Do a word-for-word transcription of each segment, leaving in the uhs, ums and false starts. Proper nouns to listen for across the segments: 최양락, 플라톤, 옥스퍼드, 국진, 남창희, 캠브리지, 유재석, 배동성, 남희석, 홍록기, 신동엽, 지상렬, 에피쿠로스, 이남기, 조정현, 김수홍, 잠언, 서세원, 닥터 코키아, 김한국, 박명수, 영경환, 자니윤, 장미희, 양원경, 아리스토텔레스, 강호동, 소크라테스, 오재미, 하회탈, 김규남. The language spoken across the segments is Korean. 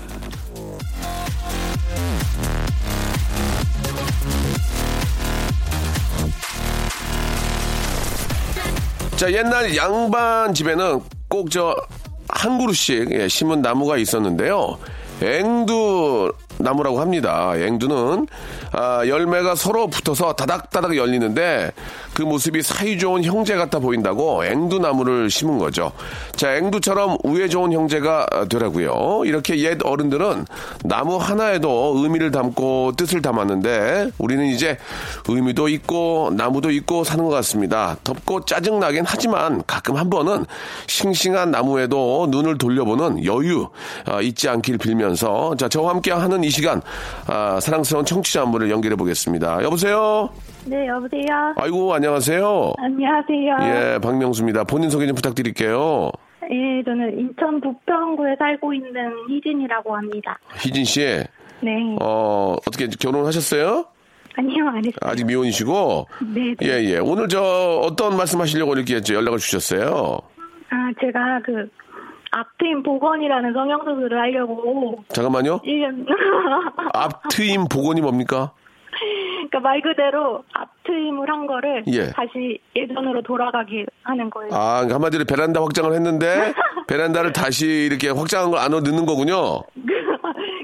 자, 옛날 양반 집에는 꼭 저 한 그루씩 예, 심은 나무가 있었는데요. 앵두 나무라고 합니다. 앵두는 아, 열매가 서로 붙어서 다닥다닥 열리는데 그 모습이 사이 좋은 형제 같아 보인다고 앵두 나무를 심은 거죠. 자, 앵두처럼 우애 좋은 형제가 되라고요. 이렇게 옛 어른들은 나무 하나에도 의미를 담고 뜻을 담았는데 우리는 이제 의미도 있고 나무도 있고 사는 것 같습니다. 덥고 짜증나긴 하지만 가끔 한 번은 싱싱한 나무에도 눈을 돌려보는 여유 아, 잊지 않길 빌면서 자, 저와 함께 하는 이 시간 아, 사랑스러운 청취자 한 분을 연결해 보겠습니다. 여보세요? 네, 여보세요? 아이고, 안녕하세요? 안녕하세요? 예, 박명수입니다. 본인 소개 좀 부탁드릴게요. 예, 저는 인천 북평구에 살고 있는 희진이라고 합니다. 희진 씨? 네. 어, 어떻게 결혼하셨어요? 아니요, 안 했어요. 아직 미혼이시고? 네. 예, 예. 오늘 저 어떤 말씀 하시려고 이렇게 연락을 주셨어요? 아, 제가 그 앞트임 복원이라는 성형수술을 하려고. 잠깐만요. 일 년. 앞트임 복원이 뭡니까? 그러니까 말 그대로 앞트임을 한 거를 예. 다시 예전으로 돌아가게 하는 거예요. 아, 그러니까 한마디로 베란다 확장을 했는데 베란다를 다시 이렇게 확장한 걸 안으로 넣는 거군요.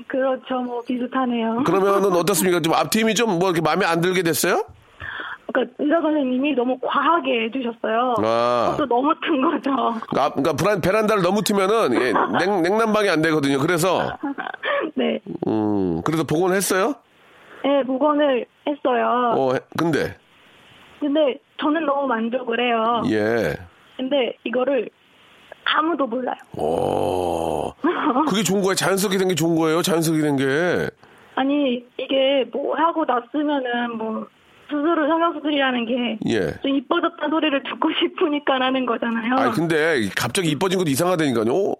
그렇죠, 뭐 비슷하네요. 그러면은 어떻습니까? 좀 앞트임이 좀 뭐 이렇게 마음에 안 들게 됐어요? 그러니까 의사 선생님이 너무 과하게 해주셨어요. 아. 그것도 너무 튼 거죠. 아, 그러니까 브란, 베란다를 너무 트면은 예, 냉, 냉난방이 안 되거든요. 그래서 네. 음, 그래서 복원을 했어요? 네, 복원을 했어요. 어, 근데? 근데 저는 너무 만족을 해요. 예. 근데 이거를 아무도 몰라요. 오. 그게 좋은 거예요? 자연스럽게 된 게 좋은 거예요? 자연스럽게 된 게? 아니, 이게 뭐 하고 났으면은 뭐 수술을, 성형수술이라는 게 예. 좀 이뻐졌다는 소리를 듣고 싶으니까 하는 거잖아요. 아, 근데 갑자기 이뻐진 것도 이상하다니까요. 어?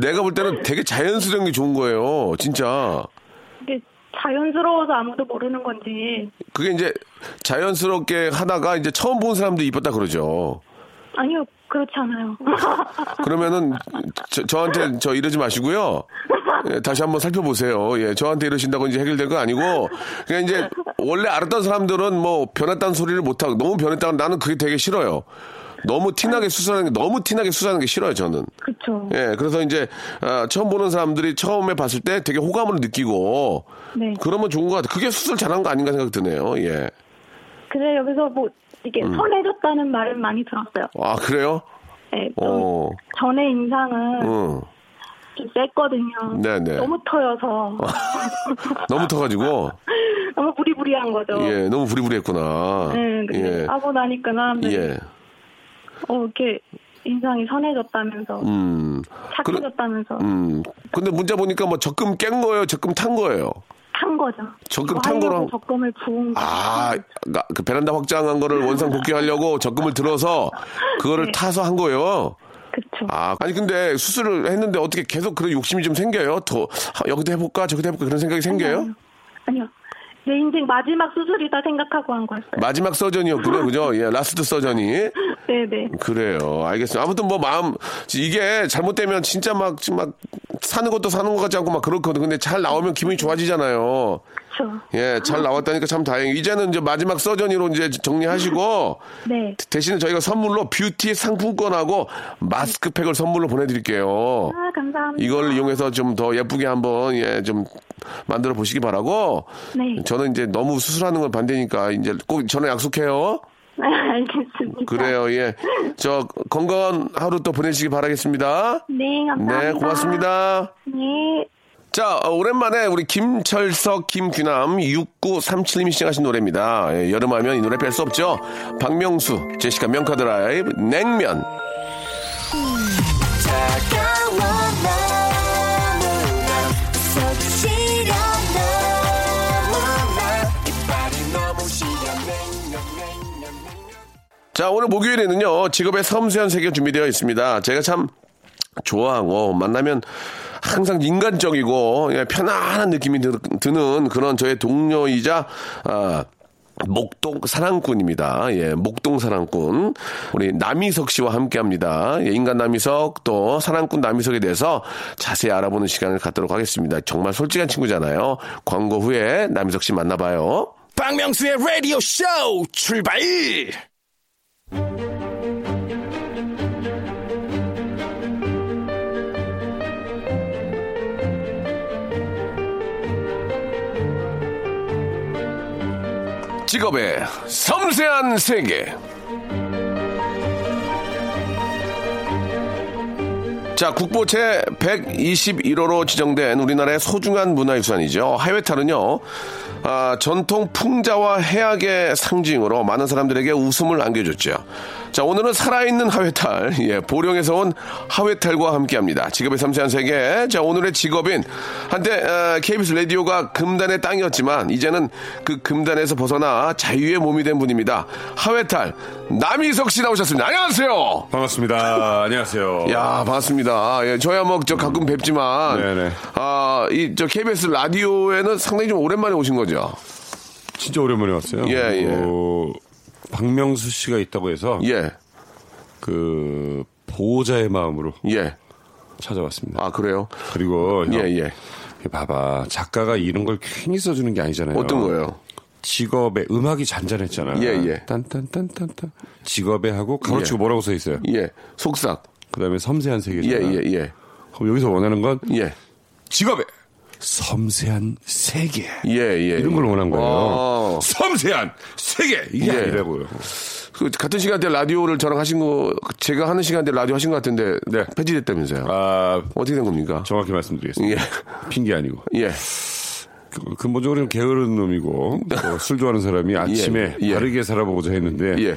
내가 볼 때는 되게 자연스러운 게 좋은 거예요. 진짜. 이게 자연스러워서 아무도 모르는 건지. 그게 이제 자연스럽게 하다가 이제 처음 본 사람도 이뻤다 그러죠. 아니요, 그렇지 않아요. 그러면은 저, 저한테 저 이러지 마시고요. 예, 다시 한번 살펴보세요. 예, 저한테 이러신다고 이제 해결될 거 아니고 그냥 이제 원래 알았던 사람들은 뭐 변했다는 소리를 못 하고 너무 변했다는 나는 그게 되게 싫어요. 너무 티나게 수술하는 게 너무 티나게 수술하는 게 싫어요, 저는. 그렇죠. 예, 그래서 이제 아, 처음 보는 사람들이 처음에 봤을 때 되게 호감을 느끼고 네. 그러면 좋은 것 같아요. 그게 수술 잘한 거 아닌가 생각 드네요. 예. 그래, 여기서 뭐 이게 음. 선해졌다는 말을 많이 들었어요. 아, 그래요? 네. 좀 전의 인상은 음. 좀 쎘거든요. 네네. 너무 터여서. 너무 터가지고. 너무 부리부리한 거죠. 예, 너무 부리부리했구나. 네, 근데 예. 하고 나니까 나는 예. 어, 이렇게 인상이 선해졌다면서. 음. 착해졌다면서. 그래, 음. 근데 문자 보니까 뭐 적금 깬 거예요, 적금 탄 거예요. 탄 거죠. 적금 탄 거랑 적금을 부은 거. 아, 그 베란다 확장한 거를 원상 복귀하려고 적금을 들어서 그거를 네. 타서 한 거예요. 그렇죠. 아, 아니 근데 수술을 했는데 어떻게 계속 그런 욕심이 좀 생겨요? 더 아, 여기도 해볼까, 저기도 해볼까 그런 생각이 생겨요? 아니요. 아니요. 내 인생 마지막 수술이다 생각하고 한 거였어요. 마지막 서전이었군요, 그죠? 예, 라스트 서전이. 네네. 그래요, 알겠어요. 아무튼 뭐 마음 이게 잘못되면 진짜 막 막 사는 것도 사는 것 같지 않고 막 그렇거든. 근데 잘 나오면 기분이 좋아지잖아요. 그렇죠. 예, 잘 나왔다니까 참 다행이에요. 이제는 이제 마지막 서전이로 이제 정리하시고. 네. 대신에 저희가 선물로 뷰티 상품권하고 마스크팩을 선물로 보내드릴게요. 아, 감사합니다. 이걸 이용해서 좀 더 예쁘게 한번 예 좀 만들어 보시기 바라고. 네. 저는 이제 너무 수술하는 건 반대니까 이제 꼭 저는 약속해요. 알겠습니다. 그래요, 예. 저 건강한 하루 또 보내시기 바라겠습니다. 네, 감사합니다. 네, 고맙습니다. 네. 자, 오랜만에 우리 김철석, 김규남, 육구삼칠님이 시작하신 노래입니다. 예, 여름하면 이 노래 뺄 수 없죠. 박명수, 제시카 명카드라이브, 냉면. 자, 오늘 목요일에는요, 직업의 섬세한 세계 준비되어 있습니다. 제가 참 좋아하고 만나면 항상 인간적이고 편안한 느낌이 드는 그런 저의 동료이자 아, 목동 사랑꾼입니다. 예, 목동 사랑꾼 우리 남희석 씨와 함께합니다. 예, 인간 남희석 또 사랑꾼 남희석에 대해서 자세히 알아보는 시간을 갖도록 하겠습니다. 정말 솔직한 친구잖아요. 광고 후에 남희석 씨 만나봐요. 박명수의 라디오 쇼 출발. 직업의 섬세한 세계. 자, 국보채 백이십일 호로 지정된 우리나라의 소중한 문화유산이죠. 하회탈은요, 아, 전통 풍자와 해악의 상징으로 많은 사람들에게 웃음을 안겨줬죠. 자, 오늘은 살아있는 하회탈, 예, 보령에서 온 하회탈과 함께합니다. 직업의 섬세한 세계. 자, 오늘의 직업인 한때 어, 케이비에스 라디오가 금단의 땅이었지만 이제는 그 금단에서 벗어나 자유의 몸이 된 분입니다. 하회탈 남희석 씨 나오셨습니다. 안녕하세요. 반갑습니다. 안녕하세요. 야, 반갑습니다. 예, 저야 뭐 저 가끔 뵙지만 네네. 아, 이 저 케이비에스 라디오에는 상당히 좀 오랜만에 오신 거죠. 진짜 오랜만에 왔어요. 예, 예. 어... 박명수 씨가 있다고 해서 예. 그 보호자의 마음으로 예. 찾아왔습니다. 아, 그래요? 그리고 형, 예, 예. 봐봐, 작가가 이런 걸 괜히 써주는 게 아니잖아요. 어떤 거예요? 직업의 음악이 잔잔했잖아요. 예, 예. 딴딴딴딴딴 직업의 하고 가로치고 예. 뭐라고 써 있어요? 예. 속삭. 그다음에 섬세한 세계잖아요. 예, 예, 예. 그럼 여기서 원하는 건 예. 직업의 섬세한 세계. 예, 예. 이런 걸 원한 거예요. 아~ 섬세한 세계. 이게 예. 아니라고요. 그, 같은 시간대 라디오를 저랑 하신 거, 제가 하는 시간대 라디오 하신 것 같은데, 네. 폐지됐다면서요. 아. 어떻게 된 겁니까? 정확히 말씀드리겠습니다. 예. 핑계 아니고. 예. 그, 근본적으로는 게으른 놈이고, 어, 술 좋아하는 사람이 아침에 예, 예. 바르게 살아보고자 했는데, 예.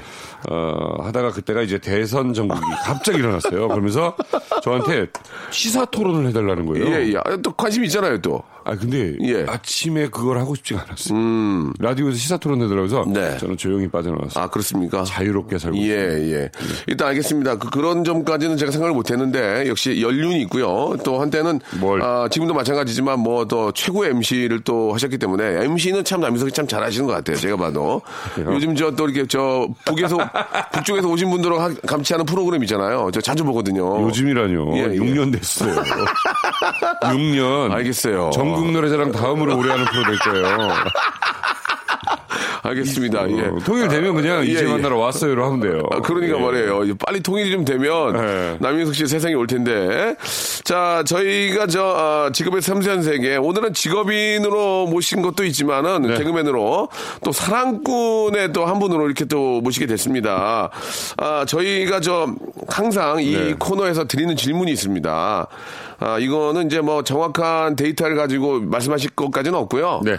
어, 하다가 그때가 이제 대선 정국이 갑자기 일어났어요. 그러면서 저한테 시사 토론을 해달라는 거예요. 예, 예. 또 관심이 있잖아요, 또. 아, 근데 예. 아침에 그걸 하고 싶지가 않았어요. 음. 라디오에서 시사 토론 해달라서 네. 저는 조용히 빠져나왔어요. 아, 그렇습니까? 자유롭게 살고 있어요. 예, 예. 일단 알겠습니다. 그, 그런 점까지는 제가 생각을 못 했는데, 역시 연륜이 있고요. 또 한때는, 뭘. 아, 지금도 마찬가지지만, 뭐, 또 최고의 엠시를 또 하셨기 때문에, 엠시는 참 남희석이 참 잘하시는 것 같아요. 제가 봐도. 요즘 저 또 이렇게 저 북에서, 북쪽에서 오신 분들하고 감치하는 프로그램 있잖아요. 저 자주 보거든요. 요즘이라뇨. 예, 예. 육 년 됐어요. 육 년. 알겠어요. 전국 노래자랑 다음으로 오래 하는 프로 될 거예요. 알겠습니다. 예. 통일되면 그냥 아, 이제 예, 만나러 예. 왔어요로 하면 돼요. 아, 그러니까 예. 말이에요. 빨리 통일이 좀 되면 예. 남희석 씨 세상에 올 텐데. 자, 저희가 저 어, 직업의 섬세한 세계. 오늘은 직업인으로 모신 것도 있지만은 네. 개그맨으로 또 사랑꾼의 또 한 분으로 이렇게 또 모시게 됐습니다. 아, 저희가 저 항상 이 네. 코너에서 드리는 질문이 있습니다. 아, 이거는 이제 뭐 정확한 데이터를 가지고 말씀하실 것까지는 없고요. 네.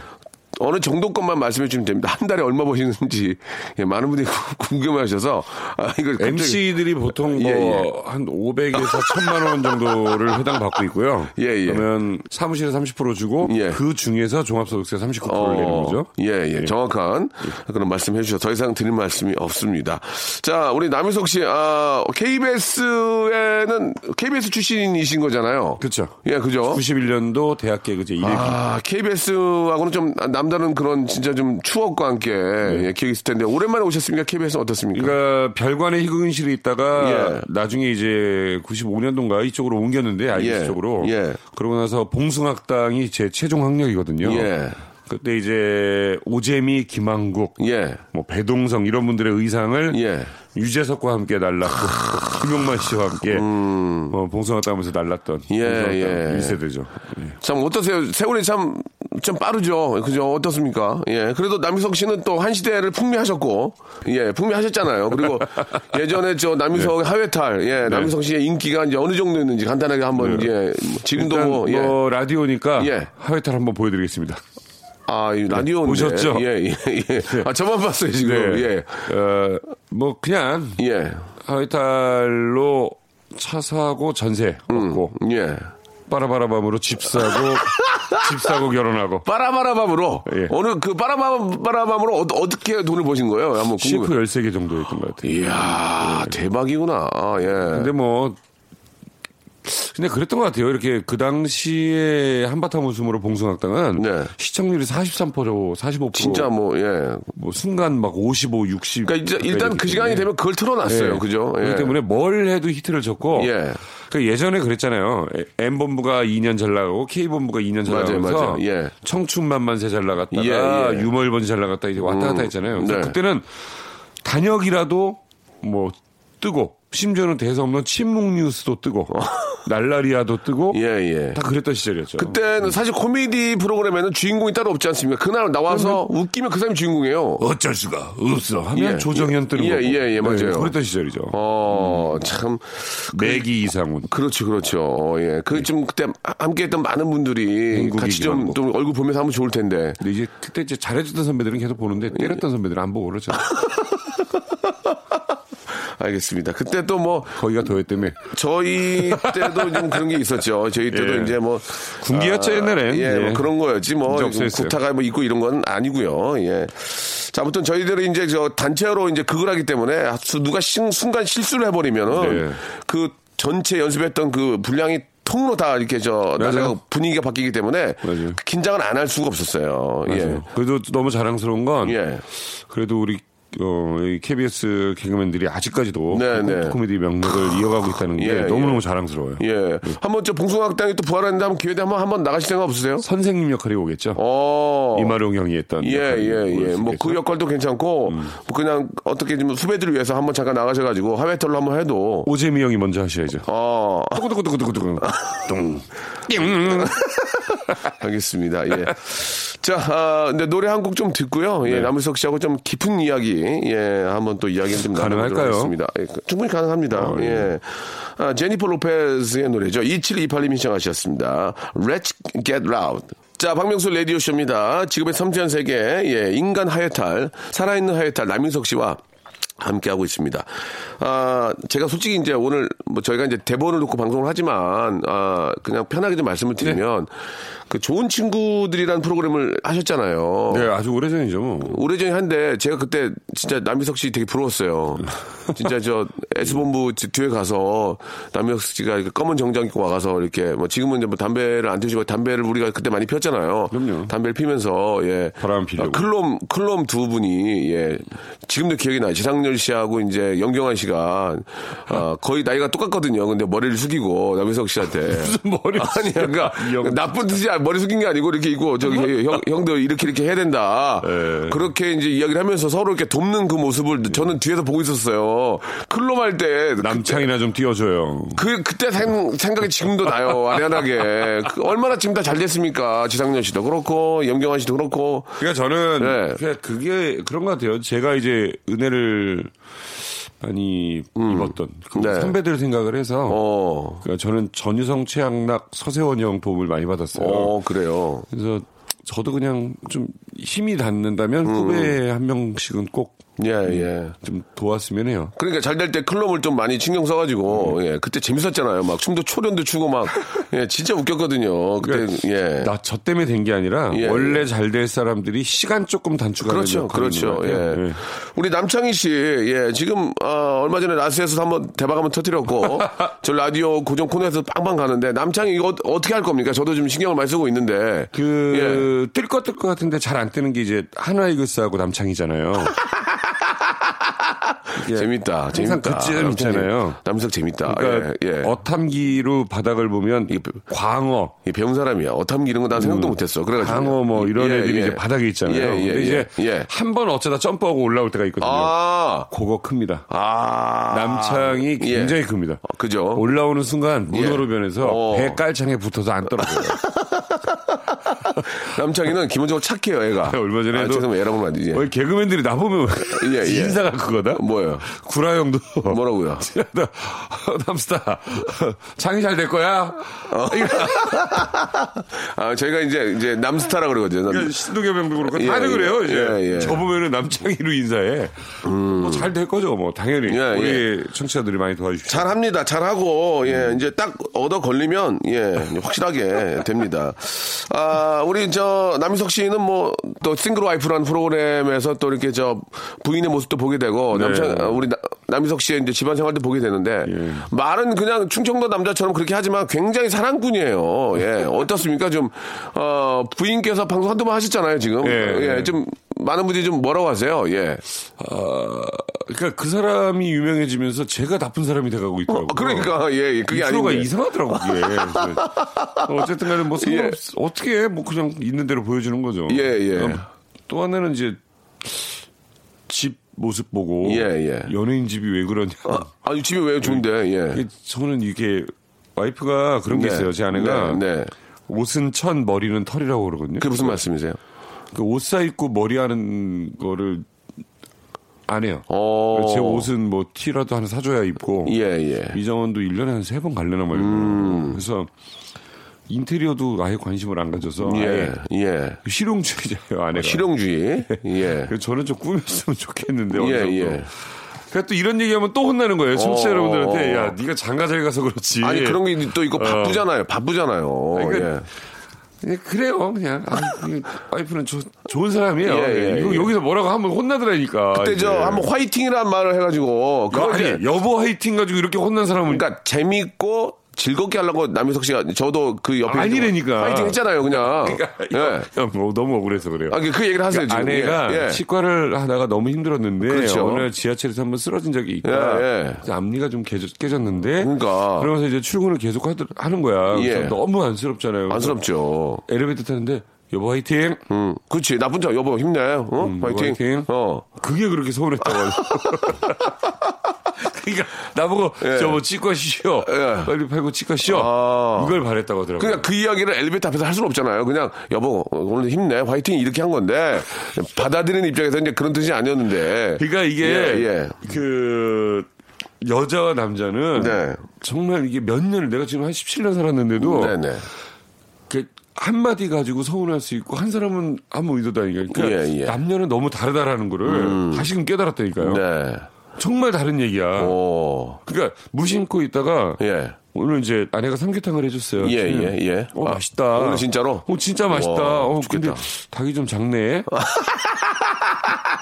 어느 정도 것만 말씀해 주시면 됩니다. 한 달에 얼마 버시는지 예, 많은 분들이 궁금해하셔서 아, 이걸 갑자기... 엠시들이 보통 뭐 한 예, 예. 오백에서 천만 원 정도를 해당 받고 있고요. 예, 예. 그러면 사무실에 삼십 퍼센트 주고 예. 그 중에서 종합소득세 삼십구 퍼센트를 어, 내는 거죠. 예예. 예. 정확한 예. 그런 말씀해 주셔서 더 이상 드릴 말씀이 없습니다. 자, 우리 남희석 씨, 아, 케이비에스에는 케이비에스 출신이신 거잖아요. 그렇죠. 예, 그죠. 구십일 년도 대학개그제 일 기. 아, 케이비에스하고는 좀 남. 남다른 그런 진짜 좀 추억과 함께 네. 예, 기억이 있을 텐데 오랜만에 오셨습니까? 케이비에스는 어떻습니까? 그러니까 별관의 희극인실에 있다가 예. 나중에 이제 구십오 년도인가 이쪽으로 옮겼는데 아이비씨 예. 쪽으로 예. 그러고 나서 봉숭학당이 제 최종 학력이거든요. 예. 그때 이제 오재미, 김한국, 예. 뭐 배동성 이런 분들의 의상을 예. 유재석과 함께 날랐고 김용만 씨와 함께 음. 어, 봉숭학당하면서 날랐던 예, 예. 일 세대죠. 예. 참 어떠세요? 세월이 참 좀 빠르죠. 그죠? 어떻습니까? 예. 그래도 남희석 씨는 또 한 시대를 풍미하셨고, 예, 풍미하셨잖아요. 그리고 예전에 저 남희석 네. 하회탈, 예, 네. 남희석 씨의 인기가 이제 어느 정도였는지 간단하게 한번, 네. 예, 지금도 뭐, 예. 뭐, 라디오니까, 예. 하회탈 한번 보여드리겠습니다. 아, 라디오 네. 보셨죠? 예, 예, 예. 아, 저만 봤어요, 지금. 네. 예. 어, 뭐, 그냥, 예. 하회탈로 차 사고 전세 얻고, 음, 예. 빠라바라밤으로 집 사고 집 사고 결혼하고 빠라바라밤으로 예. 어느 그 빠라바라밤으로 어, 어떻게 돈을 버신 거예요? 한번 셰프 열세 개 정도 있던 것 같아요. 이야 예. 대박이구나. 아, 예. 근데 뭐 근데 그랬던 것 같아요. 이렇게 그 당시에 한바탕 웃음으로 봉숭학당은 네. 시청률이 사십삼 퍼센트, 사십오 퍼센트. 진짜 뭐, 예. 뭐 순간 막 오십오, 육십. 그러니까 일단 그 시간이 되면 그걸 틀어놨어요. 예. 그죠? 예. 그렇기 때문에 뭘 해도 히트를 쳤고. 예. 그러니까 예전에 그랬잖아요. M본부가 이 년 잘 나가고 K본부가 이 년 잘 맞아요, 나가면서 맞아요. 예. 청춘만만세 잘 나갔다가 예, 예. 유머일본세 잘 나갔다 이제 왔다 갔다 했잖아요. 음, 네. 그때는 단역이라도 뭐 뜨고. 심지어는 대사 없는 침묵뉴스도 뜨고 날라리아도 뜨고 예, 예. 다 그랬던 시절이었죠. 그때는 사실 코미디 프로그램에는 주인공이 따로 없지 않습니까? 그날 나와서 그러면, 웃기면 그 사람이 주인공이에요. 어쩔 수가 없어 하면 예, 조정현 예, 뜨는 예, 거고. 예예예 예, 맞아요. 네, 그랬던 시절이죠. 어, 음. 참 매기 이상훈. 그렇죠 그렇죠. 어, 예. 그 좀 네. 그때 함께했던 많은 분들이 같이 좀, 좀 얼굴 보면서 하면 좋을 텐데. 근데 이제 그때 이제 잘해줬던 선배들은 계속 보는데 때렸던 선배들은 안 보고 그러죠. 알겠습니다. 그때 또 뭐 거기가 더했다며 저희 때도 좀 그런 게 있었죠. 저희 때도 예. 이제 뭐 군기였죠 아, 옛날에. 예, 예. 뭐 그런 거였지 뭐 구타가 뭐 있고 이런 건 아니고요. 예. 자, 아무튼 저희들이 이제 저 단체로 이제 그걸 하기 때문에 누가 신, 순간 실수를 해버리면은 네. 그 전체 연습했던 그 분량이 통으로 다 이렇게 저 나라가 분위기가 바뀌기 때문에 맞아요. 긴장을 안 할 수가 없었어요. 예. 그래도 너무 자랑스러운 건 예. 그래도 우리. 어, 이 케이비에스 개그맨들이 아직까지도 네, 코미디 명맥을 크... 이어가고 있다는 게 예, 너무너무 예. 자랑스러워요. 예. 예. 한번 저 봉숭아학당이 또 부활하는데 한번 기회에 한번 한번 나가실 생각 없으세요? 선생님 역할이 오겠죠. 어. 임하룡 형이 했던. 예, 예, 예. 뭐 그 역할도 괜찮고 음. 뭐 그냥 어떻게 좀 후배들을 위해서 한번 잠깐 나가셔가지고 하회탈로 한번 해도. 오재미 형이 먼저 하셔야죠. 어. 똥똥똥똥똥똥. 똥. 띵. 알겠습니다. 예. 자, 아, 근데 노래 한 곡 좀 듣고요. 예, 네. 남희석 씨하고 좀 깊은 이야기. 예, 한번 또 이야기를 좀 나눠보도록 하겠습니다. 예, 충분히 가능합니다. 어, 예. 예. 아, 제니퍼 로페즈의 노래죠. 이칠이팔님이 신청하셨습니다. Let's Get Loud. 자, 박명수 라디오쇼입니다. 지금의 섬세한 세계, 예, 인간 하회탈, 살아있는 하회탈, 남인석 씨와 함께하고 있습니다. 아, 제가 솔직히 이제 오늘 뭐 저희가 이제 대본을 놓고 방송을 하지만, 아, 그냥 편하게 좀 말씀을 드리면, 네. 그 좋은 친구들이라는 프로그램을 하셨잖아요. 네, 아주 오래전이죠. 뭐. 오래전이 한데, 제가 그때 진짜 남희석 씨 되게 부러웠어요. 진짜 저 S본부 뒤에 가서 남희석 씨가 검은 정장 입고 와가서 이렇게, 뭐 지금은 이제 뭐 담배를 안 피우지만 담배를 우리가 그때 많이 피웠잖아요. 그럼요. 담배를 피면서, 예. 바람 피려고. 아, 클롬, 클롬 두 분이, 예. 지금도 기억이 나요. 지상렬 씨하고 이제 영경환 씨가, 아, 거의 나이가 똑같거든요. 근데 머리를 숙이고, 남희석 씨한테. 무슨 머리 아니, 그러니까 나쁜 뜻이 머리 숙인 게 아니고 이렇게 이거 저기 형, 형들 이렇게 이렇게 해야 된다. 네. 그렇게 이제 이야기를 하면서 서로 이렇게 돕는 그 모습을 저는 뒤에서 보고 있었어요. 클럽 할 때 남창이나 좀 띄워줘요. 그 그때 생, 생각이 지금도 나요. 아련하게 그, 얼마나 지금 다 잘 됐습니까? 지상렬 씨도 그렇고 염경환 씨도 그렇고. 그러니까 저는 네. 그게 그런 것 같아요. 제가 이제 은혜를 많이 음. 입었던 그 네. 선배들 생각을 해서 어. 그러니까 저는 전유성, 최양락, 서세원 형 도움을 많이 받았어요. 어, 그래요. 그래서 저도 그냥 좀 힘이 닿는다면 음. 후배 한 명씩은 꼭 예, 예. 좀 도왔으면 해요. 그러니까 잘 될 때 클럽을 좀 많이 신경 써가지고, 음. 예. 그때 재밌었잖아요. 막 춤도 초련도 추고 막, 예. 진짜 웃겼거든요. 그때, 그러니까 예. 나 저 때문에 된 게 아니라, 예. 원래 잘 될 사람들이 시간 조금 단축하는 그렇죠, 그렇죠. 예. 예. 우리 남창희 씨, 예. 지금, 어, 얼마 전에 라스에서 한번 대박 한번 터뜨렸고, 저 라디오 고정 코너에서 빵빵 가는데, 남창희 이거 어떻게 할 겁니까? 저도 지금 신경을 많이 쓰고 있는데. 그, 예. 뜰 것 뜰 것 같은데 잘 안 뜨는 게 이제 하나이글스하고 남창희잖아요. 예. 재밌다. 항상 그쯤 있잖아요. 남희석 재밌다. 그러니까 예, 예. 어탐기로 바닥을 보면 이게, 광어. 예, 배운 사람이야. 어탐기 이런 거 난 생각도 음, 못했어. 그래가지고 광어 뭐 이런 예, 애들이 예. 이제 바닥에 있잖아요. 예, 예, 근데 이제 예. 한 번 어쩌다 점프하고 올라올 때가 있거든요. 아~ 그거 큽니다. 아~ 남창이 굉장히 예. 큽니다. 아, 그죠? 올라오는 순간 문어로 예. 변해서 어. 배 깔창에 붙어서 안 떨어져요. 남창이는 기본적으로 착해요, 애가. 얼마 전에도. 아, 죄송합니다. 애라고 하면 안 되지. 왜 개그맨들이 나보면 예, 예. 인사가 그거다? 뭐예요? 구라 형도. 뭐라고요? 남스타. 창이 잘 될 거야? 어. 아, 저희가 이제, 이제 남스타라고 그러거든요. 그러니까 신동엽 형도 그렇고. 예, 다들 예, 그래요, 이제. 예, 예. 저 보면은 남창이로 인사해. 음. 뭐 잘 될 거죠, 뭐. 당연히. 예, 우리 예. 청취자들이 많이 도와주십시오. 잘 합니다. 잘 하고, 예. 음. 이제 딱 얻어 걸리면, 예. 확실하게 됩니다. 아, 우리 저 남희석 씨는 뭐 또 싱글 와이프라는 프로그램에서 또 이렇게 저 부인의 모습도 보게 되고 네. 남창 우리 나, 남희석 씨의 이제 집안 생활도 보게 되는데 예. 말은 그냥 충청도 남자처럼 그렇게 하지만 굉장히 사랑꾼이에요. 예. 어떻습니까? 좀 어, 부인께서 방송 한두 번 하셨잖아요, 지금. 예. 예. 좀 많은 분들이 좀 뭐라고 하세요? 예. 어, 그러니까 그 사람이 유명해지면서 제가 나쁜 사람이 돼가고 있더라고요. 어, 그러니까 예, 예. 그게 아닌데. 프로가 이상하더라고요. 예. 어쨌든 간에 뭐 예. 어떻게 해? 뭐 그냥 있는 대로 보여주는 거죠. 예, 예. 또 하나는 이제 집 모습 보고 예, 예. 연예인 집이 왜 그러냐. 아, 아니 집이 왜 좋은데. 예. 저는 이게 와이프가 그런 게 네. 있어요. 제 아내가 네, 네. 옷은 천, 머리는 털이라고 그러거든요. 그게 무슨 말씀이세요? 그 옷 사입고 머리 하는 거를 안 해요. 제 옷은 뭐 티라도 하나 사줘야 입고. 예, 예. 이정원도 일 년에 한 세 번 갈래나 말고. 음. 그래서 인테리어도 아예 관심을 안 가져서. 예, 예. 실용주의자예요, 아내가. 실용주의. 예. 저는 좀 꾸몄으면 좋겠는데. 예, 어느 정도. 예. 그러니까 또 이런 얘기하면 또 혼나는 거예요. 청취자 여러분들한테. 야, 네가 장가 잘 가서 그렇지. 아니, 그런 게 또 이거 바쁘잖아요. 어. 바쁘잖아요. 그러니까 예. 그래요, 그냥. 아, 와이프는 조, 좋은 사람이에요. 예, 예, 예. 여기서 뭐라고 하면 혼나더라니까. 그때 이제. 저 한번 화이팅이라는 말을 해가지고. 그걸 여보 화이팅 가지고 이렇게 혼난 사람은. 그러니까 재밌고 즐겁게 하려고 남희석 씨가 저도 그 옆에. 아니라니까. 화이팅 했잖아요, 그냥. 그러니까. 예. 야, 뭐, 너무 억울해서 그래요. 아, 그 얘기를 하세요, 그러니까 지금. 아내가 예. 치과를 하다가 너무 힘들었는데. 그렇죠. 어느 날 지하철에서 한번 쓰러진 적이 있다. 예, 예. 앞니가 좀 깨졌, 깨졌는데. 그러니까. 그러면서 이제 출근을 계속 하드, 하는 거야. 예. 너무 안쓰럽잖아요. 안쓰럽죠. 엘리베이터 타는데. 여보 화이팅. 음, 그렇지. 나쁜 자 여보 힘내. 어? 음, 화이팅. 화이팅. 어. 그게 그렇게 서운했다고. 그러니까 나보고 예. 저뭐 치과 쉬어. 예. 빨리 팔고 치과 쉬어. 아. 이걸 바랬다고 하더라고요. 그러니까 그 이야기를 엘리베이터 앞에서 할 수는 없잖아요. 그냥 여보 오늘 힘내. 화이팅 이렇게 한 건데 받아들이는 입장에서 이제 그런 뜻이 아니었는데. 그러니까 이게 예, 예. 그 여자와 남자는 네. 정말 이게 몇 년을 내가 지금 한 십칠 년 살았는데도 네, 네. 그 한마디 가지고 서운할 수 있고 한 사람은 아무 의도도 아니니까 그러니까 예, 예. 남녀는 너무 다르다라는 거를 음. 다시금 깨달았다니까요. 네. 정말 다른 얘기야. 오. 그러니까 무심코 있다가 예. 오늘 이제 아내가 삼계탕을 해줬어요. 예, 예, 예. 어, 아, 맛있다. 오늘 진짜로? 어, 진짜 맛있다. 와, 어, 근데 닭이 좀 작네.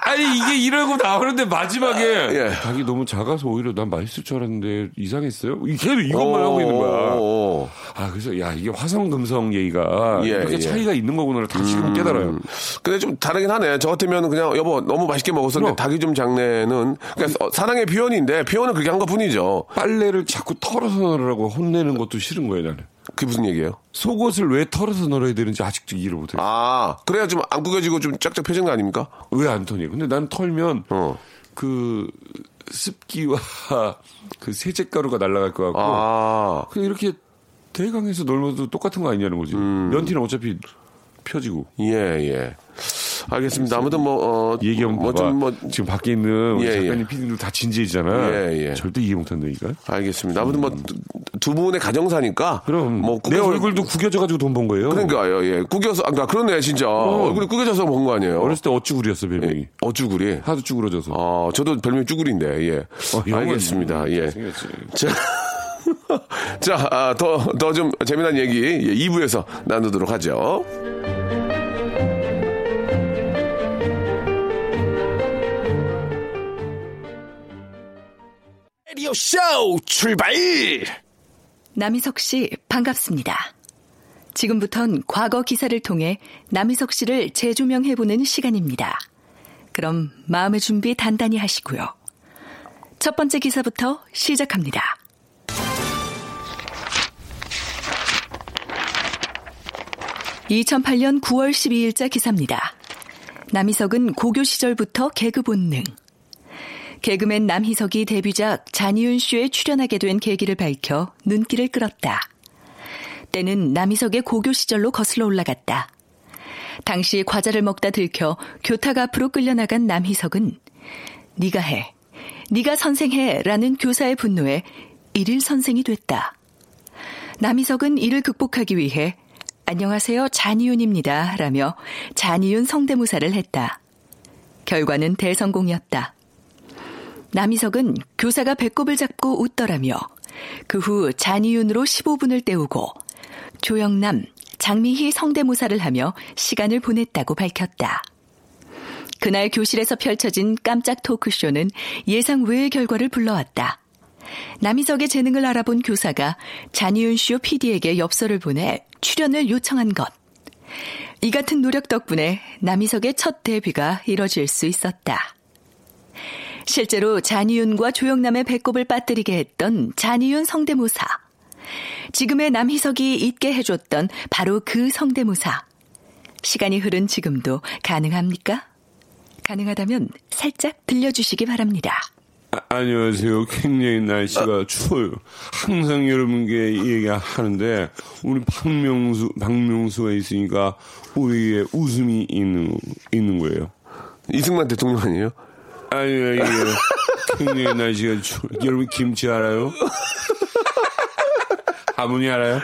아니 이게 이러고 나오는데 마지막에 예. 닭이 너무 작아서 오히려 난 맛있을 줄 알았는데 이상했어요. 걔는 이것만 하고 있는 거야. 오, 오. 아 그래서 야 이게 화성금성 얘기가 예, 이렇게 예. 차이가 있는 거구나를 다시금 음. 깨달아요. 근데 좀 다르긴 하네. 저 같으면 그냥 여보 너무 맛있게 먹었었는데 그럼. 닭이 좀 작네는 그러니까 사랑의 표현인데 표현은 그렇게 한 것 뿐이죠. 빨래를 자꾸 털어서 넣으라고 혼내는 것도 싫은 거예요 나는. 그게 무슨 얘기예요? 속옷을 왜 털어서 널어야 되는지 아직도 이해를 못해요. 아, 그래야 좀 안 구겨지고 좀 쫙쫙 펴진 거 아닙니까? 왜 안 털냐. 근데 난 털면 어. 그 습기와 그 세제가루가 날아갈 것 같고 아. 그냥 이렇게 대강에서 널어도 똑같은 거 아니냐는 거지. 음. 면티는 어차피 펴지고. 예, 예. 알겠습니다. 아무튼 뭐 어, 얘기하면 뭐 좀 뭐 지금 밖에 있는 예, 작가님, 피디님들 다 진지해지잖아. 예, 예. 절대 이해 못한다니까. 알겠습니다. 아무튼 뭐 두 분의 가정사니까. 그럼 뭐 내 얼굴도 구겨져가지고 돈 번 거예요. 그러니까요. 예. 구겨서 아까 그러니까 그러네 진짜 어. 얼굴이 구겨져서 번 거 아니에요. 어렸을 때 어쭈구리였어 별명이. 예. 어쭈구리. 하도 쭈그러져서. 아 저도 별명이 쭈구리인데. 예. 어, 알겠습니다. 예. 자. 자, 아, 더, 더 좀 재미난 얘기 예, 이 부에서 나누도록 하죠. 라디오 쇼 출발! 남희석 씨 반갑습니다. 지금부턴 과거 기사를 통해 남희석 씨를 재조명해보는 시간입니다. 그럼 마음의 준비 단단히 하시고요. 첫 번째 기사부터 시작합니다. 이천팔 년 구월 십이일자 기사입니다. 남희석은 고교 시절부터 개그 본능. 개그맨 남희석이 데뷔작 자니윤 쇼에 출연하게 된 계기를 밝혀 눈길을 끌었다. 때는 남희석의 고교 시절로 거슬러 올라갔다. 당시 과자를 먹다 들켜 교탁 앞으로 끌려나간 남희석은 네가 해, 네가 선생해라는 교사의 분노에 일일 선생이 됐다. 남희석은 이를 극복하기 위해 안녕하세요 자니윤입니다 라며 자니윤 성대모사를 했다. 결과는 대성공이었다. 남희석은 교사가 배꼽을 잡고 웃더라며 그 후 자니윤으로 십오 분을 때우고 조영남, 장미희 성대모사를 하며 시간을 보냈다고 밝혔다. 그날 교실에서 펼쳐진 깜짝 토크쇼는 예상 외의 결과를 불러왔다. 남희석의 재능을 알아본 교사가 자니윤 쇼 피디에게 엽서를 보내 출연을 요청한 것. 이 같은 노력 덕분에 남희석의 첫 데뷔가 이뤄질 수 있었다. 실제로 자니윤과 조영남의 배꼽을 빠뜨리게 했던 자니윤 성대모사. 지금의 남희석이 잊게 해줬던 바로 그 성대모사. 시간이 흐른 지금도 가능합니까? 가능하다면 살짝 들려주시기 바랍니다. 아, 안녕하세요. 굉장히 날씨가 아, 추워요. 항상 여러분께 얘기하는데 우리 박명수, 박명수가 있으니까 우리의 웃음이 있는, 있는 거예요. 이승만 대통령 아니에요? 아니에요. 아니에요. 굉장히 날씨가 추워. 여러분 김치 알아요? 아버님 알아요?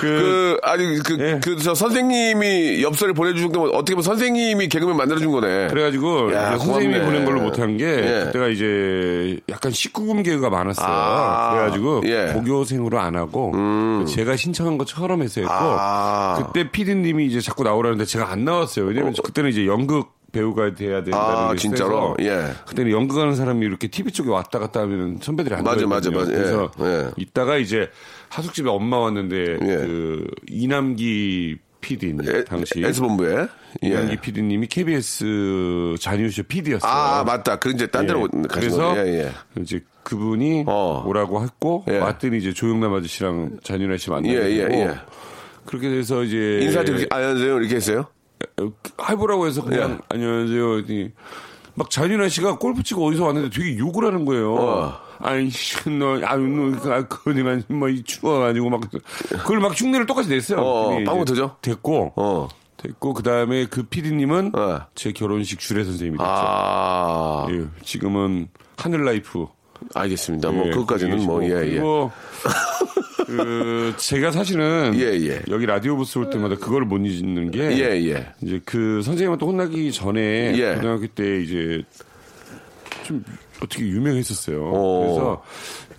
그, 그 아니 그 저 예. 그 선생님이 엽서를 보내주신 거 어떻게 보면 선생님이 개그맨 만들어준 거네. 그래가지고 야, 선생님이 고맙네. 보낸 걸로 못한 게 예. 그때가 이제 약간 십구 금 개그가 많았어요. 아, 그래가지고 예. 고교생으로 안 하고 음. 제가 신청한 것처럼 해서 했고 아. 그때 피디님이 이제 자꾸 나오라는데 제가 안 나왔어요. 왜냐면 어. 그때는 이제 연극 배우가 돼야 된다는 게 진짜로. 예. 그때는 연극하는 사람이 이렇게 티비 쪽에 왔다 갔다 하면 선배들이 안 맞아 맞아 맞아. 그래서 예. 이따가 이제 하숙집에 엄마 왔는데 예. 그 이남기 피디님 에, 당시 에스본부에 예. 이남기 피디님이 케이비에스 자니윤쇼 피디였어요. 아 맞다. 그 이제 딴 데로 예. 그래서 예, 예. 이제 그분이 어. 오라고 했고 예. 왔더니 이제 조영남 아저씨랑 자니윤 아저씨 만나고 예, 예, 예. 그렇게 돼서 이제 인사드리고 안녕하세요 이렇게 했어요. 해보라고 해서 그냥 예. 안녕하세요. 막 자니윤 씨가 골프 치고 어디서 왔는데 되게 욕을 하는 거예요. 어. 아니 너 아유 너 그니만 뭐 이 추워가지고 막 그걸 막 흉내를 똑같이 냈어요. 어, 빵 터져. 됐고. 어. 됐고 그다음에 그 피디님은 어. 제 결혼식 주례 선생님이 됐죠. 아. 예, 지금은 하늘 라이프. 알겠습니다. 예, 뭐 그것까지는 뭐 예예. 예. 그 제가 사실은 예, 예. 여기 라디오 부스 올 때마다 그걸 못 잊는 게 예, 예. 이제 그 선생님한테 혼나기 전에 예. 고등학교 때 이제 좀 어떻게 유명했었어요. 오. 그래서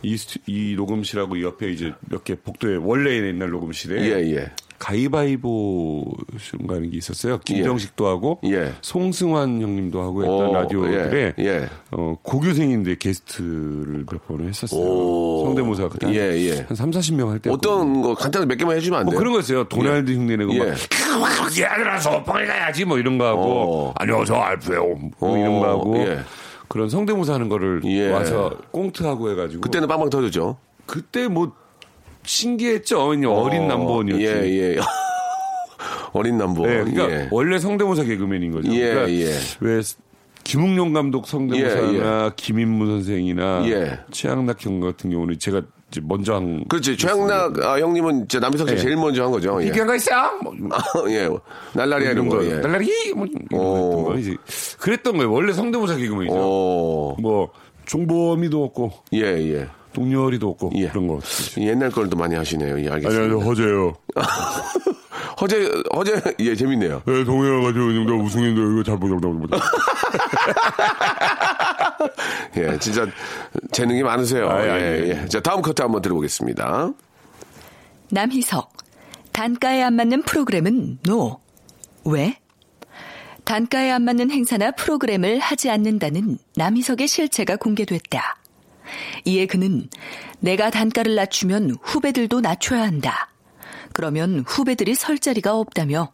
이, 이 녹음실하고 옆에 이제 몇 개 복도에 원래 옛날 녹음실에 예, 예. 가위바위보 가는 게 있었어요. 김정식도 예. 하고 예. 송승환 형님도 하고 했던 오, 라디오들에 예, 예. 어, 고교생인데 게스트를 몇 번 했었어요. 오, 성대모사 그때 예, 예. 한 삼사십 명 할 때 어떤 거 간단하게 몇 개만 해주면 안 돼요? 뭐 그런 거였어요. 도날드 예. 흉내내고 막 얘들아 소풍에 가야지 뭐 이런 거 하고 안녕하세요 알프예요 뭐 이런 거 하고 예. 그런 성대모사 하는 거를 예. 와서 꽁트하고 해가지고 그때는 빵빵 터졌죠. 그때 뭐 신기했죠. 어린 어, 남보원이었지. 예, 예. 어린 남보원. 네, 그러니까 예. 원래 성대모사 개그맨인 거죠. 예, 그러니까 예. 왜 김웅룡 감독 성대모사나 예, 예. 김인무 선생이나 예. 최양락 형 같은 경우는 제가 이제 먼저 한. 그렇지. 최양락 아, 형님은 이제 남희석 씨 예. 제일 먼저 한 거죠. 비교한 거 있어? 예. 날라리야 이런 거. 예. 날라리. 뭐 이런 거 이제 그랬던 거예요. 원래 성대모사 개그맨이죠. 오. 뭐 종범이도 없고. 예, 예. 동료리도 없고 예. 그런 거 옛날 걸도 많이 하시네요. 예, 알겠습니다. 아니, 아니 허재요. 허재 허재 예 재밌네요. 예 동료가 가지고 지금 나 우승인데 이거 잘 보자 보자. 예 진짜 재능이 많으세요. 아, 예, 예, 예. 예. 자 다음 커트 한번 들어보겠습니다. 남희석 단가에 안 맞는 프로그램은 노. 왜? 단가에 안 맞는 행사나 프로그램을 하지 않는다는 남희석의 실체가 공개됐다. 이에 그는 내가 단가를 낮추면 후배들도 낮춰야 한다. 그러면 후배들이 설 자리가 없다며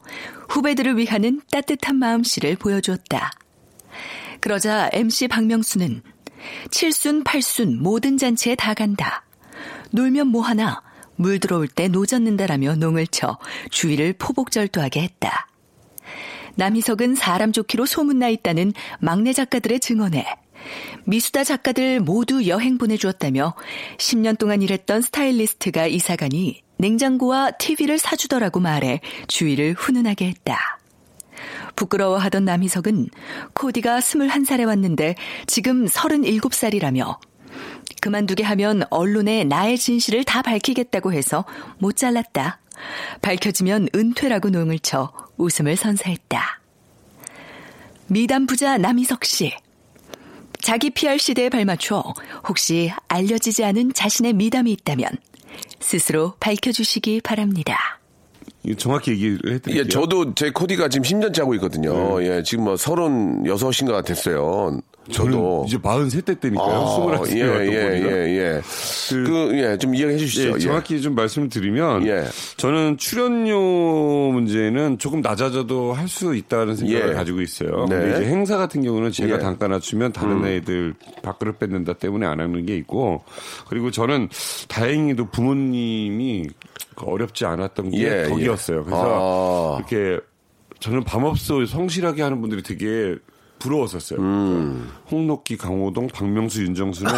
후배들을 위하는 따뜻한 마음씨를 보여줬다. 그러자 엠씨 박명수는 칠순, 팔순 모든 잔치에 다 간다. 놀면 뭐하나 물 들어올 때 노젓는다라며 농을 쳐 주위를 포복절도하게 했다. 남희석은 사람 좋기로 소문나 있다는 막내 작가들의 증언에 미수다 작가들 모두 여행 보내주었다며 십 년 동안 일했던 스타일리스트가 이사가니 냉장고와 티비를 사주더라고 말해 주위를 훈훈하게 했다. 부끄러워하던 남희석은 코디가 스물한 살에 왔는데 지금 서른일곱 살이라며 그만두게 하면 언론에 나의 진실을 다 밝히겠다고 해서 못 잘랐다. 밝혀지면 은퇴라고 농을 쳐 웃음을 선사했다. 미담 부자 남희석 씨. 자기 피알 시대에 발맞춰 혹시 알려지지 않은 자신의 미담이 있다면 스스로 밝혀주시기 바랍니다. 정확히 얘기를 해드릴게요. 예, 저도 제 코디가 지금 십 년째 하고 있거든요. 네. 예, 지금 뭐 서른여섯인가 됐어요. 저도 이제 마흔세 대 때니까요. 스물한 살 때 왔던 겁니다. 예예예. 그예좀 이야기해 주시죠. 예, 정확히 예. 좀 말씀드리면 예. 저는 출연료 문제는 조금 낮아져도 할 수 있다는 생각을 예. 가지고 있어요. 네. 근데 이제 행사 같은 경우는 제가 예. 단가 낮추면 다른 음. 애들 밥그릇 뺏는다 때문에 안 하는 게 있고, 그리고 저는 다행히도 부모님이 어렵지 않았던 게 예, 거기였어요. 예. 그래서 아. 이렇게 저는 밤업소 성실하게 하는 분들이 되게 부러웠었어요. 음. 홍록기, 강호동, 박명수, 윤정수는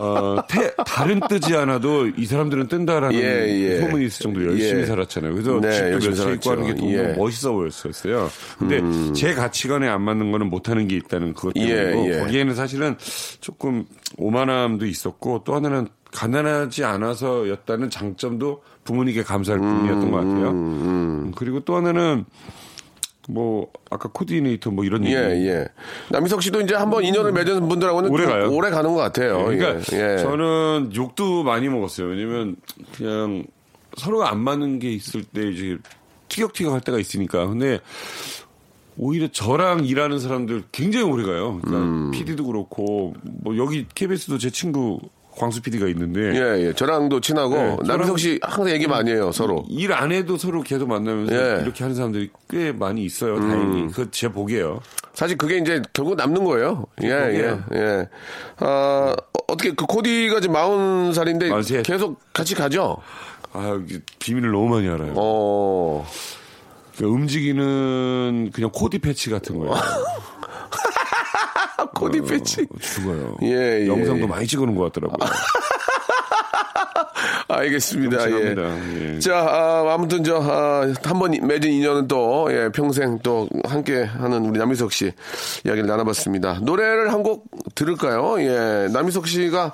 어, 태, 다른 뜨지 않아도 이 사람들은 뜬다라는 예, 예. 소문이 있을 정도로 열심히 예. 살았잖아요. 그래서 네, 집도 열심히 있고 하는 게 너무 예. 멋있어 보였었어요. 근데 음. 제 가치관에 안 맞는 거는 못하는 게 있다는 그것 때문이고 예, 예. 거기에는 사실은 조금 오만함도 있었고, 또 하나는 가난하지 않아서였다는 장점도 부모님께 감사할 뿐이었던 음, 것 같아요. 음, 음. 그리고 또 하나는 뭐 아까 코디네이터 뭐 이런 얘기. 예, 예. 남희석 씨도 이제 한번 인연을 맺은 분들하고는 오래 가요. 오래 가는 것 같아요. 예, 그러니까 예. 저는 욕도 많이 먹었어요. 왜냐면 그냥 서로가 안 맞는 게 있을 때 이제 티격태격 할 때가 있으니까. 근데 오히려 저랑 일하는 사람들 굉장히 오래 가요. 그러니까 음. 피디도 그렇고 뭐 여기 케이비에스도 제 친구 광수 피디가 있는데 예, 예. 저랑도 친하고 예, 남희석 씨 항상 얘기 많이 해요. 서로 일 안 해도 서로 계속 만나면서 예. 이렇게 하는 사람들이 꽤 많이 있어요. 음. 다행히 그 제 복이에요. 사실 그게 이제 결국 남는 거예요. 예, 예, 예. 아, 어떻게 그 코디가 지금 마흔 살인데 맞아요. 계속 같이 가죠? 아, 비밀을 너무 많이 알아요. 어. 그러니까 움직이는 그냥 코디 패치 같은 거예요. 코디 어, 패치 죽어요. 예, 예, 영상도 예. 많이 찍어놓은 것 같더라고요. 알겠습니다. 예. 예. 자, 아, 아무튼 저 한 번 아, 맺은 인연은 또 예, 평생 또 함께하는 우리 남희석 씨 이야기를 나눠봤습니다. 노래를 한 곡 들을까요? 예, 남희석 씨가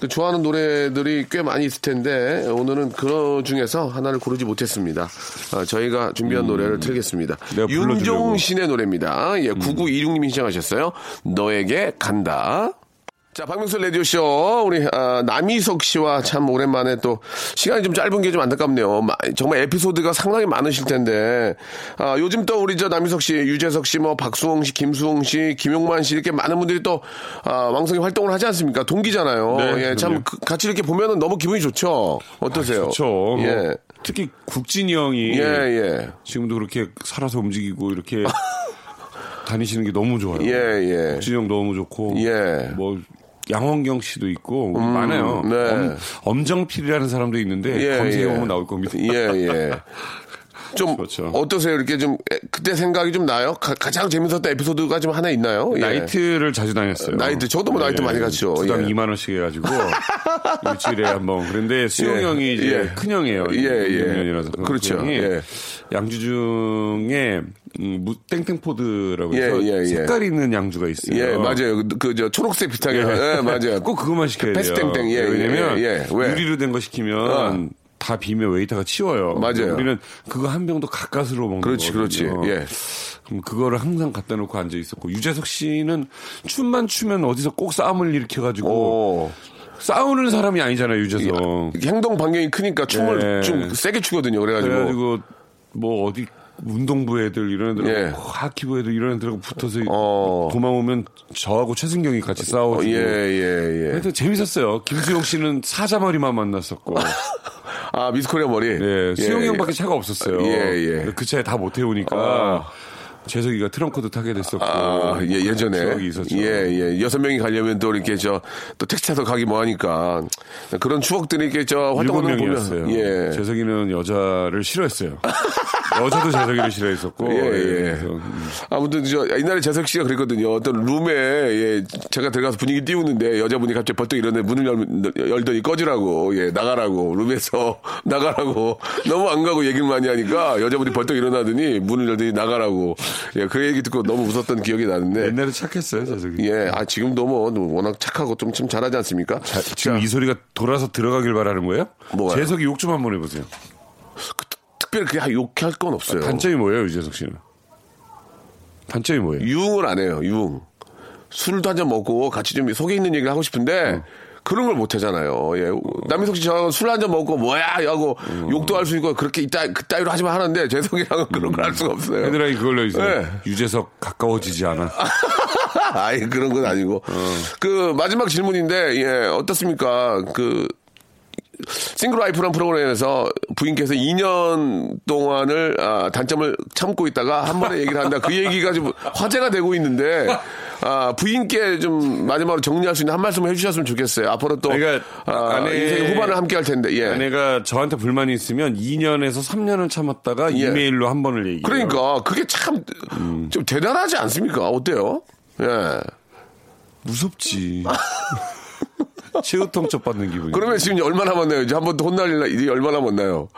그 좋아하는 노래들이 꽤 많이 있을 텐데 오늘은 그 중에서 하나를 고르지 못했습니다. 아, 저희가 준비한 음. 노래를 틀겠습니다. 윤종신의 노래입니다. 예, 음. 구구이육 님이 신청하셨어요. 너에게 간다. 자, 박명수 라디오쇼 우리 아, 남희석 씨와 참 오랜만에 또 시간이 좀 짧은 게 좀 안타깝네요. 마, 정말 에피소드가 상당히 많으실 텐데 아, 요즘 또 우리 저 남희석 씨, 유재석 씨, 뭐 박수홍 씨, 김수홍 씨, 김용만 씨 이렇게 많은 분들이 또 아, 왕성히 활동을 하지 않습니까? 동기잖아요. 네, 예, 참 그, 같이 이렇게 보면은 너무 기분이 좋죠. 어떠세요? 아, 좋죠. 예. 뭐, 특히 국진이 형이 예, 예. 지금도 그렇게 살아서 움직이고 이렇게 다니시는 게 너무 좋아요. 예, 예. 국진이 형 너무 좋고 예. 뭐. 양원경 씨도 있고 음, 많아요. 네. 엄, 엄정필이라는 사람도 있는데 예, 검색해보면 예. 나올 겁니다. 예예. 예. 좀 그렇죠. 어떠세요? 이렇게 좀 그때 생각이 좀 나요? 가, 가장 재밌었던 에피소드가 좀 하나 있나요? 예. 나이트를 자주 다녔어요. 나이트 저도 뭐 나이트 예. 많이 갔죠. 주당 예. 이만 원씩 해가지고 일주일에 한번. 그런데 수영 예. 형이 이제 예. 큰 형이에요. 예예. 그렇죠. 큰 형이 예. 양주 중에 음, 무, 땡땡포드라고 해서 예, 예, 예. 색깔 있는 양주가 있어요. 예, 맞아요. 그 저 초록색 비슷하게. 예. 예, 맞아요. 꼭 그것만 시켜야 돼요. 패스땡땡. 예, 왜냐면 예, 예. 유리로 된 거 시키면 어. 다 비면 웨이터가 치워요. 맞아요. 우리는 그거 한 병도 가까스로 먹는 거거든요. 그렇지, 거거든요. 그렇지. 예. 그럼 그거를 항상 갖다 놓고 앉아 있었고, 유재석 씨는 춤만 추면 어디서 꼭 싸움을 일으켜가지고. 오. 싸우는 사람이 아니잖아요, 유재석. 행동 반경이 크니까 춤을 예. 좀 세게 추거든요. 그래가지고. 그래가지고 뭐 어디. 운동부 애들 이런 애들하고 예. 하키부 애들 이런 애들하고 붙어서 어. 도망오면 저하고 최승경이 같이 싸우고 예예예. 예, 예. 재밌었어요. 김수용 씨는 사자 머리만 만났었고 아 미스코리아 머리. 예, 수용 예, 형밖에 예. 차가 없었어요. 예예. 예. 그 차에 다 못 태우니까. 아. 재석이가 트렁크도 타게 됐었고. 아, 예, 예전에. 추억이 있었죠. 예, 예. 여섯 명이 가려면 또 이렇게 저, 또 택시 타서 가기 뭐 하니까. 그런 추억들이 이렇게 저, 활동하는 거 보면. 예. 재석이는 여자를 싫어했어요. 여자도 재석이를 싫어했었고. 예, 예. 예. 아무튼 저, 옛날에 재석 씨가 그랬거든요. 어떤 룸에, 예, 제가 들어가서 분위기 띄우는데 여자분이 갑자기 벌떡 일어나 문을 열, 열더니 꺼지라고. 예, 나가라고. 룸에서 나가라고. 너무 안 가고 얘기를 많이 하니까 여자분이 벌떡 일어나더니 문을 열더니 나가라고. 예, 그 얘기 듣고 너무 웃었던 기억이 나는데. 옛날에 착했어요, 재석이. 예, 아, 지금도 뭐, 워낙 착하고 좀, 좀 잘하지 않습니까? 자, 지금 자, 이 소리가 돌아서 들어가길 바라는 거예요? 뭐가요? 재석이 욕 좀 한번 해보세요. 그, 특별히 그냥 욕할 건 없어요. 단점이 뭐예요, 유재석 씨는? 단점이 뭐예요? 유흥을 안 해요, 유흥. 술도 한잔 먹고 같이 좀 속에 있는 얘기를 하고 싶은데, 음. 그런 걸 못 하잖아요. 예. 남희석 씨 저랑 술 한잔 먹고 뭐야 하고 음. 욕도 할 수 있고 그렇게 이따 그 따위로 하지만 하는데 재석이랑은 그런 걸 할 수가 없어요. 애들아이 그걸로 이제 네. 유재석 가까워지지 않아. 아예 그런 건 아니고 어. 그 마지막 질문인데 예 어떻습니까? 그 싱글라이프라는 프로그램에서 부인께서 이 년 동안을 아, 단점을 참고 있다가 한 번에 얘기를 한다. 그 얘기가 좀 화제가 되고 있는데 아, 부인께 좀 마지막으로 정리할 수 있는 한 말씀을 해주셨으면 좋겠어요. 앞으로 또 그러니까 아, 아내, 인생의 후반을 함께할 텐데. 예. 아내가 저한테 불만이 있으면 이 년에서 삼 년을 참았다가 예. 이메일로 한 번을 얘기해요. 그러니까 그게 참 좀 대단하지 않습니까? 어때요? 예. 무섭지. 최후통첩 받는 기분이에요. 그러면 지금 얼마나 만나요? 이제 한 번 더 혼날일나 이제 얼마나 만나요?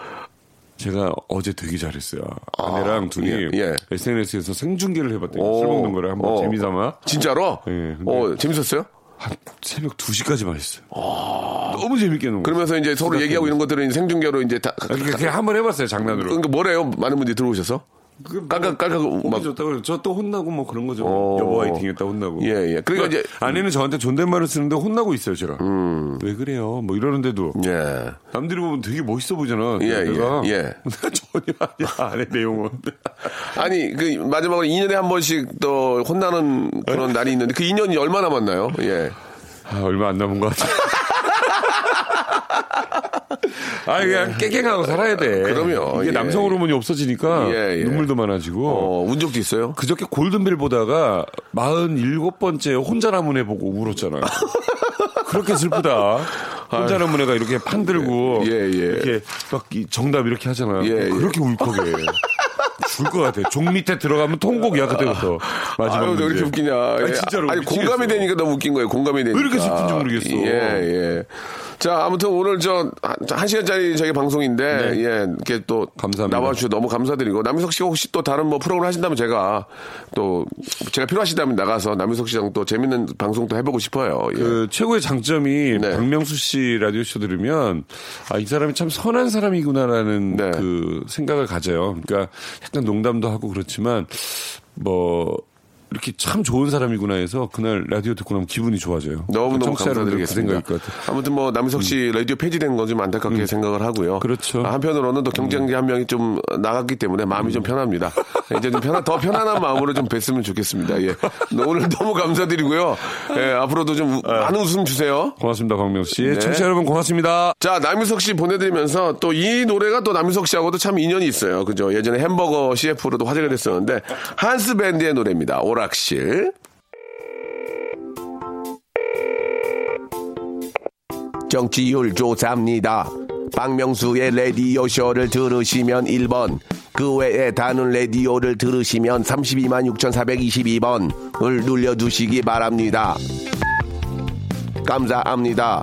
제가 어제 되게 잘했어요. 아내랑 아, 둘이 예, 예. 에스엔에스에서 생중계를 해봤대요. 술 먹는 거를 한번 재미삼아. 진짜로? 예. 어, 재밌었어요? 한 새벽 두 시까지 마셨어요. 너무 재밌게 놀고. 그러면서 이제 서로 얘기하고 이런 것들은 생중계로 이제 다. 그러니까 그냥 한번 해봤어요 장난으로. 그러니까 뭐래요? 많은 분들이 들어오셔서. 깔깔깔깔 막 좋다고 저 또 혼나고 뭐 그런 거죠. 여보 화이팅했다 혼나고. 예예. 예. 그러니까 이제 아내는 저한테 존댓말을 쓰는데 혼나고 있어요 저랑. 음. 왜 그래요? 뭐 이러는데도. 예. 남들이 보면 되게 멋있어 보잖아. 예 내가. 예. 전혀 아니야 아내 내용은. 아니 그 마지막으로 이 년에 한 번씩 또 혼나는 그런 에? 날이 있는데 그 이 년이 얼마 남았나요? 예. 아, 얼마 안 남은 것 같아. 아, 그냥 깨갱하고 살아야 돼. 그럼요. 이게 예, 남성 호르몬이 없어지니까 예, 예. 눈물도 많아지고. 어, 운 적도 있어요? 그저께 골든벨 보다가 사십칠 번째 혼자 남은 애 보고 울었잖아요. 그렇게 슬프다. 혼자 남은 애가 이렇게 판 들고. 예, 예. 이렇게 막 정답 이렇게 하잖아요. 예, 예. 그렇게 울컥해. 줄 것 같아. 종 밑에 들어가면 통곡이야 그때부터. 마지막. 아유, 왜 이렇게 웃기냐. 아니, 진짜로. 아니, 미치겠어. 공감이 되니까 너무 웃긴 거예요. 공감이 되니까. 왜 이렇게 슬픈지 모르겠어. 예, 예. 자, 아무튼 오늘 저, 한 시간짜리 저희 방송인데, 네. 예, 이렇게 또. 감사합니다. 나와주셔서 너무 감사드리고, 남희석 씨가 혹시 또 다른 뭐 프로그램 하신다면 제가 또, 제가 필요하시다면 나가서 남희석 씨랑 또 재밌는 방송도 해보고 싶어요. 예. 그, 최고의 장점이, 네. 박명수 씨 라디오쇼 들으면, 아, 이 사람이 참 선한 사람이구나라는 네. 그 생각을 가져요. 그러니까 약간 농담도 하고 그렇지만, 뭐, 이렇게 참 좋은 사람이구나 해서 그날 라디오 듣고 나면 기분이 좋아져요. 너무너무 감사드리겠습니다. 그 아무튼 뭐 남희석 씨 음. 라디오 폐지된 건 좀 안타깝게 음. 생각을 하고요. 그렇죠. 한편으로는 또 경쟁자 한 명이 좀 나갔기 때문에 마음이 음. 좀 편합니다. 이제 좀 편한, 더 편안한 마음으로 좀 뵀으면 좋겠습니다. 예. 오늘 너무 감사드리고요. 예, 앞으로도 좀 우, 많은 웃음 주세요. 고맙습니다. 박명수 씨. 네. 청취자 여러분 고맙습니다. 자, 남희석 씨 보내드리면서 또 이 노래가 또 남희석 씨하고도 참 인연이 있어요. 그죠? 예전에 햄버거 씨에프로도 화제가 됐었는데 한스 밴드의 노래입니다. 오라 락실. 정치율 조사입니다. 박명수의 라디오쇼를 들으시면 일 번, 그 외에 다른 라디오를 들으시면 삼십이만 육천사백이십이 번을 눌러주시기 바랍니다. 감사합니다.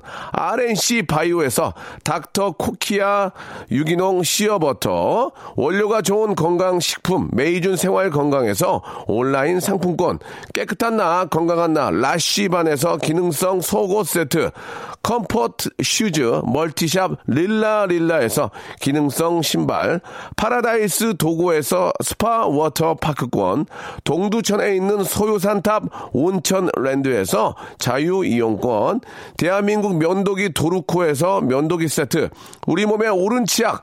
기업인 알앤씨 바이오에서 닥터 코키아 유기농 시어버터, 원료가 좋은 건강식품 메이준 생활건강에서 온라인 상품권, 깨끗한 나 건강한 나 라쉬반에서 기능성 속옷 세트, 컴포트 슈즈 멀티샵 릴라릴라에서 기능성 신발, 파라다이스 도구에서 스파 워터 파크권, 동두천에 있는 소요산탑 온천랜드에서 자유이용권, 대한민국 면도기 도루코에서 면도기 세트, 우리 몸의 오른 치약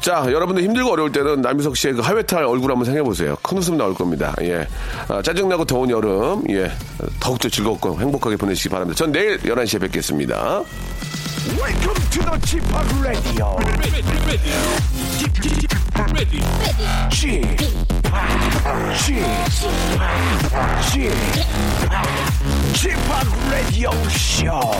자, 여러분들 힘들고 어려울 때는 남희석 씨의 그 하회탈 얼굴 한번 생각해보세요. 큰 웃음 나올 겁니다. 예. 아, 짜증나고 더운 여름, 예. 더욱더 즐겁고 행복하게 보내시기 바랍니다. 전 내일 열한 시에 뵙겠습니다. Welcome to the 쥐팍 Radio. 쥐팍 Radio Show.